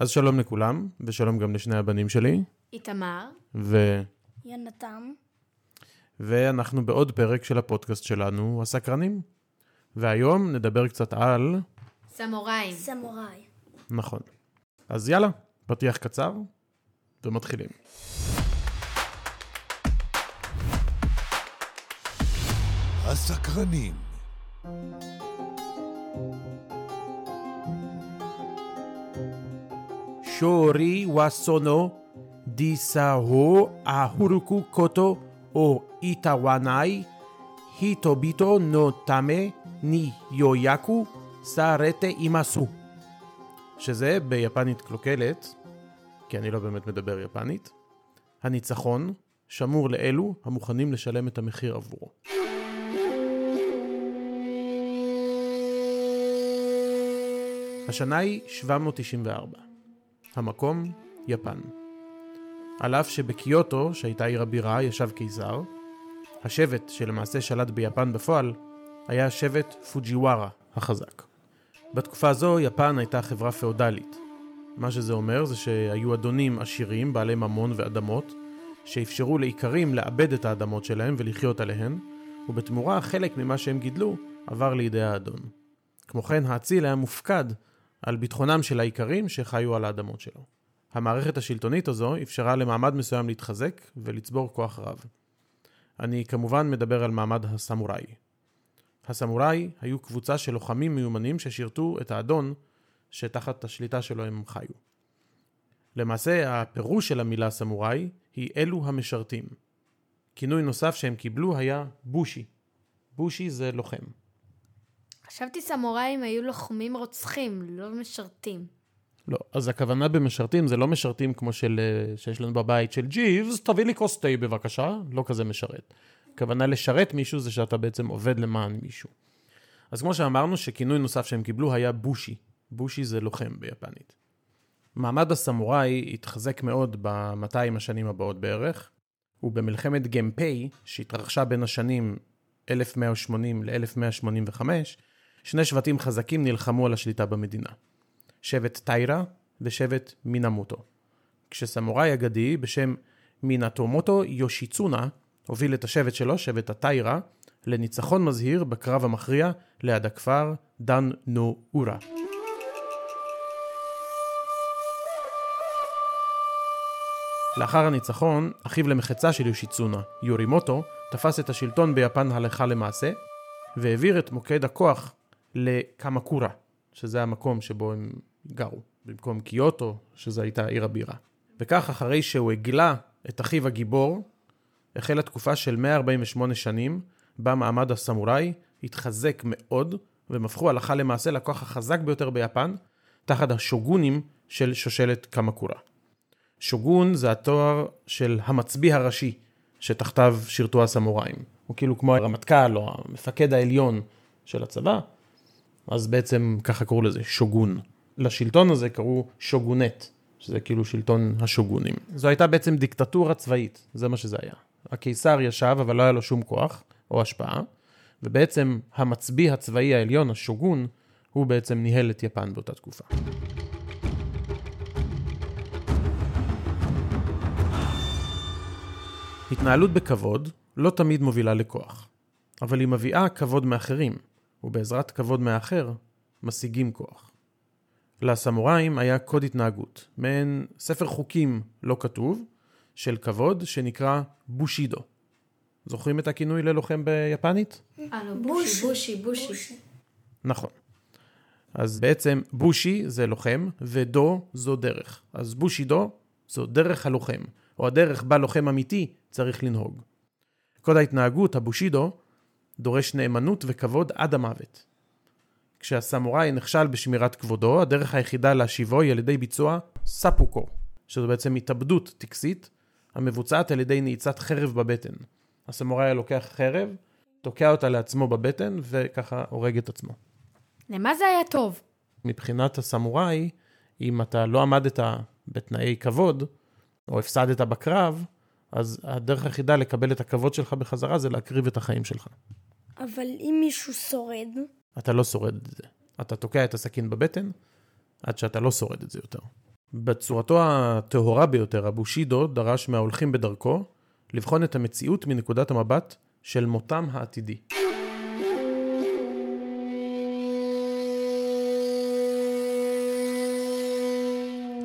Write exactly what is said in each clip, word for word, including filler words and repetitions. אז שלום לכולם, ושלום גם לשני הבנים שלי. איתמר. ו... יונתם. ואנחנו בעוד פרק של הפודקאסט שלנו, הסקרנים. והיום נדבר קצת על... סמוראי. סמוראי. נכון. אז יאללה, פתיח קצר, ומתחילים. הסקרנים. שורי וסונו דיסהו אהורוקו קוטו או איטאוואנאי היטוביטו נו טאמה ני יויאקו סארטה אימאסו, שזה ביפנית קלוקלת, כי אני לא באמת מדבר יפנית, הניצחון שמור לאלו המוכנים לשלם את המחיר עבורו. השנה היא שבע מאות תשעים וארבע. המקום, יפן. על אף שבקיוטו, שהייתה עיר הבירה, ישב קיסר, השבט שלמעשה שלט ביפן בפועל, היה שבט פוג'יווארה החזק. בתקופה הזו, יפן הייתה חברה פאודלית. מה שזה אומר זה שהיו אדונים עשירים, בעלי ממון ואדמות, שאפשרו לאיכרים לאבד את האדמות שלהם ולחיות עליהן, ובתמורה חלק ממה שהם גידלו עבר לידי האדון. כמו כן, האציל היה מופקד על ביטחונם של האיכרים שחיו על האדמות שלו. המערכת השלטונית הזו אפשרה למעמד מסוים להתחזק ולצבור כוח רב. אני כמובן מדבר על מעמד הסמוראי. הסמוראי היו קבוצה של לוחמים מיומנים ששירתו את האדון שתחת השליטה שלו הם חיו. למעשה, הפירוש של המילה סמוראי היא אלו המשרתים. כינוי נוסף שהם קיבלו היה בושי. בושי זה לוחם. חשבתי סמוראים היו לוחמים רוצחים, לא משרתים. לא, אז הכוונה במשרתים זה לא משרתים כמו של, שיש לנו בבית של ג'יבס, תביא לי כוס תה בבקשה, לא כזה משרת. הכוונה לשרת מישהו זה שאתה בעצם עובד למען מישהו. אז כמו שאמרנו שכינוי נוסף שהם קיבלו היה בושי. בושי זה לוחם ביפנית. מעמד הסמוראי התחזק מאוד ב-מאתיים השנים הבאות בערך, ובמלחמת גמפאי שהתרחשה בין השנים אלף מאה ושמונים ל-אלף מאה שמונים וחמש, שני שבטים חזקים נלחמו על השליטה במדינה. שבט טיירה ושבט מינמוטו. כשסמוראי אגדי בשם מינאטומוטו יושיצונה הוביל את השבט שלו, שבט הטיירה, לניצחון מזהיר בקרב המכריע ליד הכפר דן נו אורה. לאחר הניצחון, אחיו למחצה של יושיצונה, יורימוטו, תפס את השלטון ביפן הלכה למעשה, והעביר את מוקד הכוח לקמקורה, שזה המקום שבו הם גרו, במקום קיוטו, שזה הייתה עיר הבירה. וכך, אחרי שהוא הגלה את אחיו הגיבור, החלה תקופה של מאה ארבעים ושמונה שנים, בה מעמד הסמוראי התחזק מאוד, והם הפכו הלכה למעשה לכוח החזק ביותר ביפן, תחת השוגונים של שושלת קמקורה. שוגון זה התואר של המצביא הראשי, שתחתיו שירתו הסמוראים. הוא כאילו כמו הרמטכ"ל או המפקד העליון של הצבא, אז בעצם ככה קראו לזה שוגון. לשלטון הזה קראו שוגונט, שזה כאילו שלטון השוגונים. זו הייתה בעצם דיקטטורה צבאית, זה מה שזה היה. הקיסר ישב אבל לא היה לו שום כוח או השפעה, ובעצם המצביא הצבאי העליון, השוגון, הוא בעצם ניהל את יפן באותה תקופה. התנהלות בכבוד לא תמיד מובילה לכוח, אבל היא מביאה כבוד מאחרים, ובעזרת כבוד מאחר משיגים כוח. לסמוראים היה קוד התנהגות, מעין ספר חוקים לא כתוב, של כבוד שנקרא בושידו. זוכרים את הכינוי ללוחם ביפנית? בושי, בושי, בושי. נכון. אז בעצם בושי זה לוחם, ודו זו דרך. אז בושידו זו דרך הלוחם. או הדרך בה לוחם אמיתי צריך לנהוג. קוד ההתנהגות, הבושידו, דורש נאמנות וכבוד עד המוות. כשהסמוראי נכשל בשמירת כבודו, הדרך היחידה להשיבו היא על ידי ביצוע ספוקו, שזו בעצם התאבדות טקסית, המבוצעת על ידי נעיצת חרב בבטן. הסמוראי לוקח חרב, תוקע אותה לעצמו בבטן, וככה הורג את עצמו. למה זה היה טוב? מבחינת הסמוראי, אם אתה לא עמדת בתנאי כבוד, או הפסדת בקרב, אז הדרך היחידה לקבל את הכבוד שלך בחזרה, זה להקריב את החיים שלך. אבל אם מישהו שורד... אתה לא שורד את זה. אתה תוקע את הסכין בבטן, עד שאתה לא שורד את זה יותר. בצורתו הטהורה ביותר, הבושידו דרש מההולכים בדרכו לבחון את המציאות מנקודת המבט של מותם העתידי.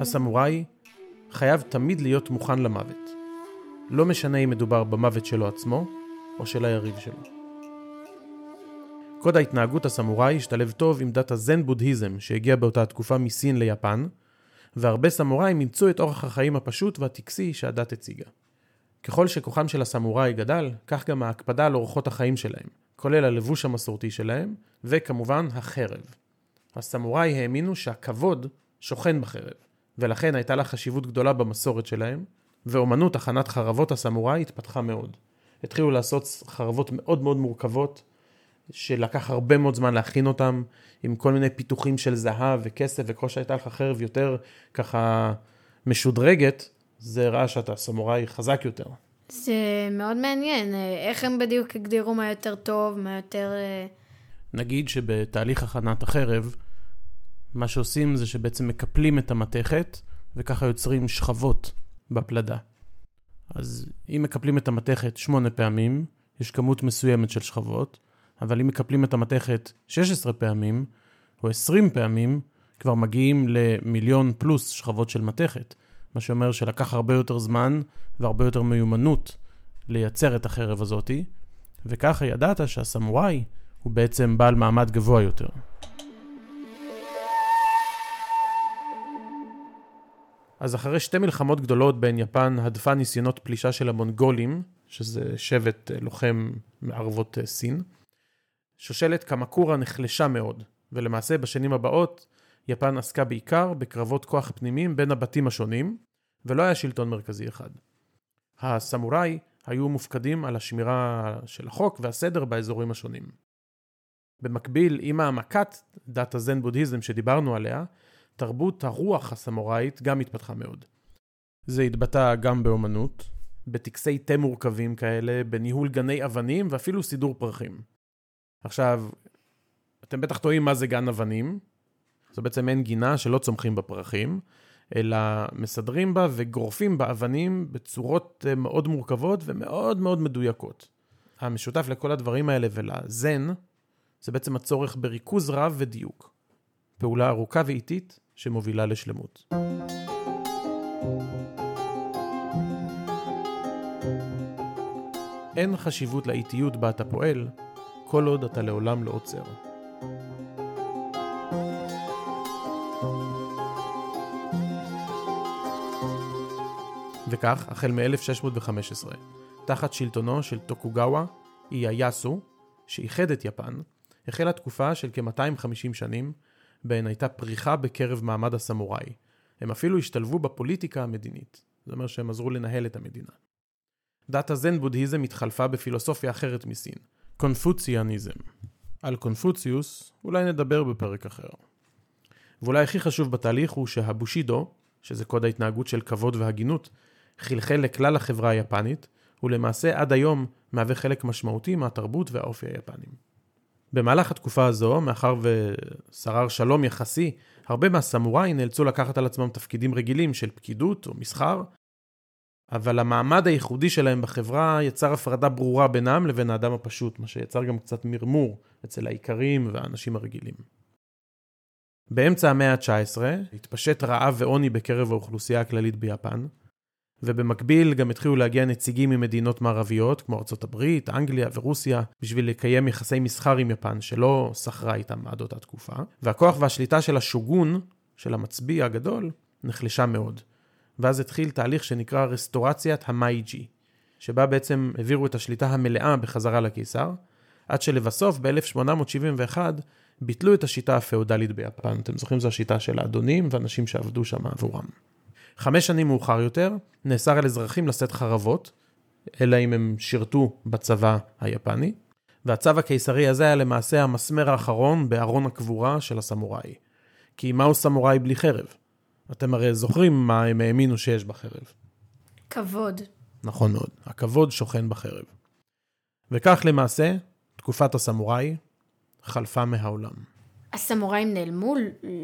הסמוראי חייב תמיד להיות מוכן למוות. לא משנה אם מדובר במוות שלו עצמו או של היריב שלו. קוד ההתנהגות הסמוראי השתלב טוב עם דת הזן בודהיזם שהגיע באותה התקופה מסין ליפן, והרבה סמוראים ימצאו את אורח החיים הפשוט והטקסי שהדת הציגה. ככל שכוחם של הסמוראי גדל, כך גם ההקפדה על אורחות החיים שלהם, כולל הלבוש המסורתי שלהם, וכמובן החרב. הסמוראי האמינו שהכבוד שוכן בחרב, ולכן הייתה לה חשיבות גדולה במסורת שלהם, ואומנות הכנת חרבות הסמוראי התפתחה מאוד. התחילו לעשות חרבות מאוד מאוד מורכבות, שלקח הרבה מאוד זמן להכין אותם, עם כל מיני פיתוחים של זהב וכסף, וכל שהייתה לך חרב יותר ככה משודרגת, זה ראה שאתה סמוראי חזק יותר. זה מאוד מעניין, איך הם בדיוק הגדירו מה יותר טוב, מה יותר... נגיד שבתהליך הכנת החרב, מה שעושים זה שבעצם מקפלים את המתכת, וככה יוצרים שכבות בפלדה. אז אם מקפלים את המתכת שמונה פעמים, יש כמות מסוימת של שכבות, אבל אם מקפלים את המתכת שש עשרה פעמים, או עשרים פעמים, כבר מגיעים למיליון פלוס שכבות של מתכת. מה שאומר שלקח הרבה יותר זמן והרבה יותר מיומנות לייצר את החרב הזאת, וככה ידעת שהסמוראי הוא בעצם בעל מעמד גבוה יותר. אז אחרי שתי מלחמות גדולות בין יפן הדפה ניסיונות פלישה של המונגולים, שזה שבט לוחם מערבות סין, שושלת קמקורה נחלשה מאוד, ולמעשה בשנים הבאות יפן עסקה בעיקר בקרבות כוח פנימיים בין הבתים השונים, ולא היה שלטון מרכזי אחד. הסמוראי היו מופקדים על השמירה של החוק והסדר באזורים השונים. במקביל, עם העמקת דת הזן בודהיזם שדיברנו עליה, תרבות הרוח הסמוראית גם התפתחה מאוד. זה התבטא גם באומנות, בטקסי תה מורכבים כאלה, בניהול גני אבנים ואפילו סידור פרחים. עכשיו, אתם בטח תוהים מה זה גן אבנים, זו בעצם אין גינה שלא צומחים בפרחים, אלא מסדרים בה וגורפים באבנים בצורות מאוד מורכבות ומאוד מאוד מדויקות. המשותף לכל הדברים האלה ולזן, זה בעצם הצורך בריכוז רב ודיוק. פעולה ארוכה ואיטית שמובילה לשלמות. אין חשיבות לאיטיות בה אתה פועל, כל עוד אתה לעולם לא עוצר. וכך, החל מ-אלף שש מאות וחמש עשרה, תחת שלטונו של טוקוגאווה איאייאסו, שאיחד את יפן, החלה תקופה של כ-מאתיים וחמישים שנים, בהן הייתה פריחה בקרב מעמד הסמוראי. הם אפילו השתלבו בפוליטיקה המדינית. זאת אומרת שהם עזרו לנהל את המדינה. דת הזן בודהיזם התחלפה בפילוסופיה אחרת מסין, קונפוציאניזם. על קונפוציוס אולי נדבר בפרק אחר. ואולי הכי חשוב בתהליך הוא שהבושידו, שזה קוד ההתנהגות של כבוד והגינות, חלחל לכלל החברה היפנית, ולמעשה עד היום מהווה חלק משמעותי מהתרבות והאופי היפנים. במהלך התקופה הזו, מאחר ושרר שלום יחסי, הרבה מהסמוראי נאלצו לקחת על עצמם תפקידים רגילים של פקידות או מסחר, אבל המעמד הייחודי שלהם בחברה יצר הפרדה ברורה בינם לבין האדם הפשוט, מה שיצר גם קצת מרמור אצל העיקרים והאנשים הרגילים. באמצע המאה ה-תשע עשרה התפשט רעב ועוני בקרב האוכלוסייה הכללית ביפן, ובמקביל גם התחילו להגיע נציגים ממדינות מערביות, כמו ארצות הברית, אנגליה ורוסיה, בשביל לקיים יחסי מסחר עם יפן, שלא סחרה איתם עד אותה תקופה. והכוח והשליטה של השוגון, של המצביע הגדול, נחלשה מאוד. ואז התחיל תהליך שנקרא רסטורציית המייג'י, שבה בעצם העבירו את השליטה המלאה בחזרה לקיסר, עד שלבסוף ב-אלף שמונה מאות שבעים ואחת ביטלו את השיטה הפאודלית ביפן. אתם זוכרים, זו השיטה של האדונים ואנשים שעבדו שם עבורם. חמש שנים מאוחר יותר, נאסר על אזרחים לשאת חרבות, אלא אם הם שירתו בצבא היפני, והצו הקיסרי הזה היה למעשה המסמר האחרון בארון הקבורה של הסמוראי. כי מהו סמוראי בלי חרב? אתם הרי זוכרים מה הם האמינו שיש בחרב. כבוד. נכון מאוד, הכבוד שוכן בחרב. וכך למעשה, תקופת הסמוראי חלפה מהעולם. הסמוראים נעלמו?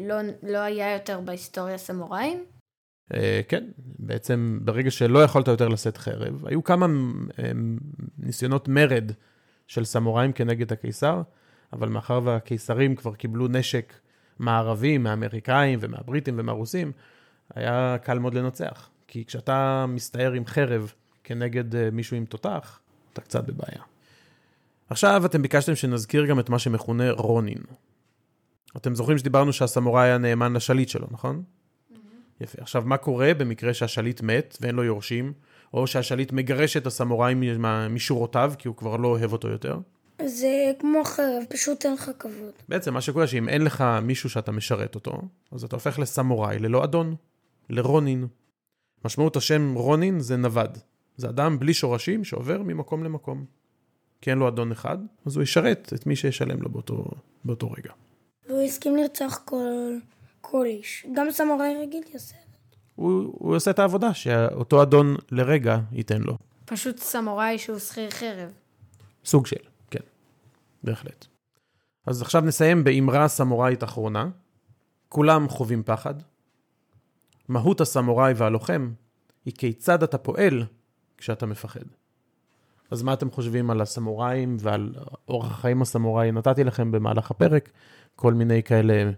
לא, לא היה יותר בהיסטוריה סמוראים? כן, בעצם ברגע שלא יכולת יותר לשאת חרב, היו כמה ניסיונות מרד של סמוראים כנגד הקיסר, אבל מאחר והקיסרים כבר קיבלו נשק מערבי, מהאמריקאים ומהבריטים ומהרוסים, היה קל מאוד לנצח. כי כשאתה מסתער עם חרב כנגד מישהו עם תותח, אתה קצת בבעיה. עכשיו אתם ביקשתם שנזכיר גם את מה שמכונה רונין. אתם זוכרים שדיברנו שהסמוראי היה נאמן לשליט שלו, נכון? יפה. עכשיו, מה קורה במקרה שהשליט מת ואין לו יורשים, או שהשליט מגרש את הסמוראי משורותיו, כי הוא כבר לא אוהב אותו יותר? זה כמו חרב, פשוט אין לך כבוד. בעצם מה שקורה שאם אין לך מישהו שאתה משרת אותו, אז אתה הופך לסמוראי, ללא אדון, לרונין. משמעות השם רונין זה נבד. זה אדם בלי שורשים שעובר ממקום למקום. כי אין לו אדון אחד, אז הוא ישרת את מי שישלם לו באותו, באותו רגע. והוא הסכים לרצח כל... כל איש. גם סמוראי רגיל יוסף. הוא, הוא עושה את העבודה שאותו אדון לרגע ייתן לו. פשוט סמוראי שהוא שכיר חרב. סוג של, כן. בהחלט. אז עכשיו נסיים באמרה סמוראית אחרונה. כולם חווים פחד. מהות הסמוראי והלוחם היא כיצד אתה פועל כשאתה מפחד. אז מה אתם חושבים על הסמוראים ועל אורח החיים הסמוראי? נתתי לכם במהלך הפרק כל מיני כאלה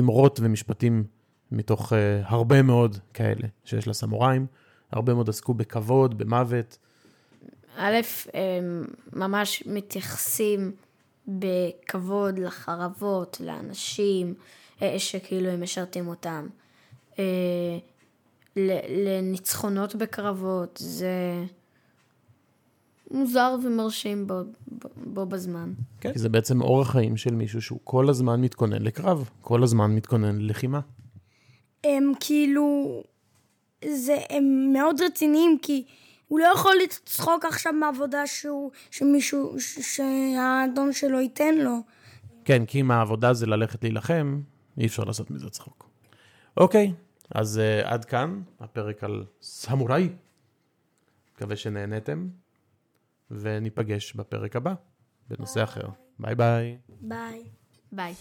אמרות ומשפטים מתוך uh, הרבה מאוד כאלה שיש לסמוראים. הרבה מאוד עסקו בכבוד, במוות. א', ממש מתייחסים בכבוד לחרבות, לאנשים שכאילו הם משרתים אותם. לניצחונות בקרבות, זה מוזר ומרשים בו, בו בזמן. כן. כי זה בעצם אורח חיים של מישהו שהוא כל הזמן מתכונן לקרב, כל הזמן מתכונן ללחימה. הם כאילו, זה, הם מאוד רציניים, כי הוא לא יכול לצחוק עכשיו מעבודה שהוא, שמישהו, שהאדון שלו ייתן לו. כן, כי אם העבודה זה ללכת להילחם, אי אפשר לעשות מזה צחוק. אוקיי, אז uh, עד כאן הפרק על סמוראי. מקווה שנהנתם. וניפגש בפרק הבא, בנושא אחר. ביי ביי. ביי. ביי.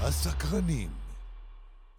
הסקרנים.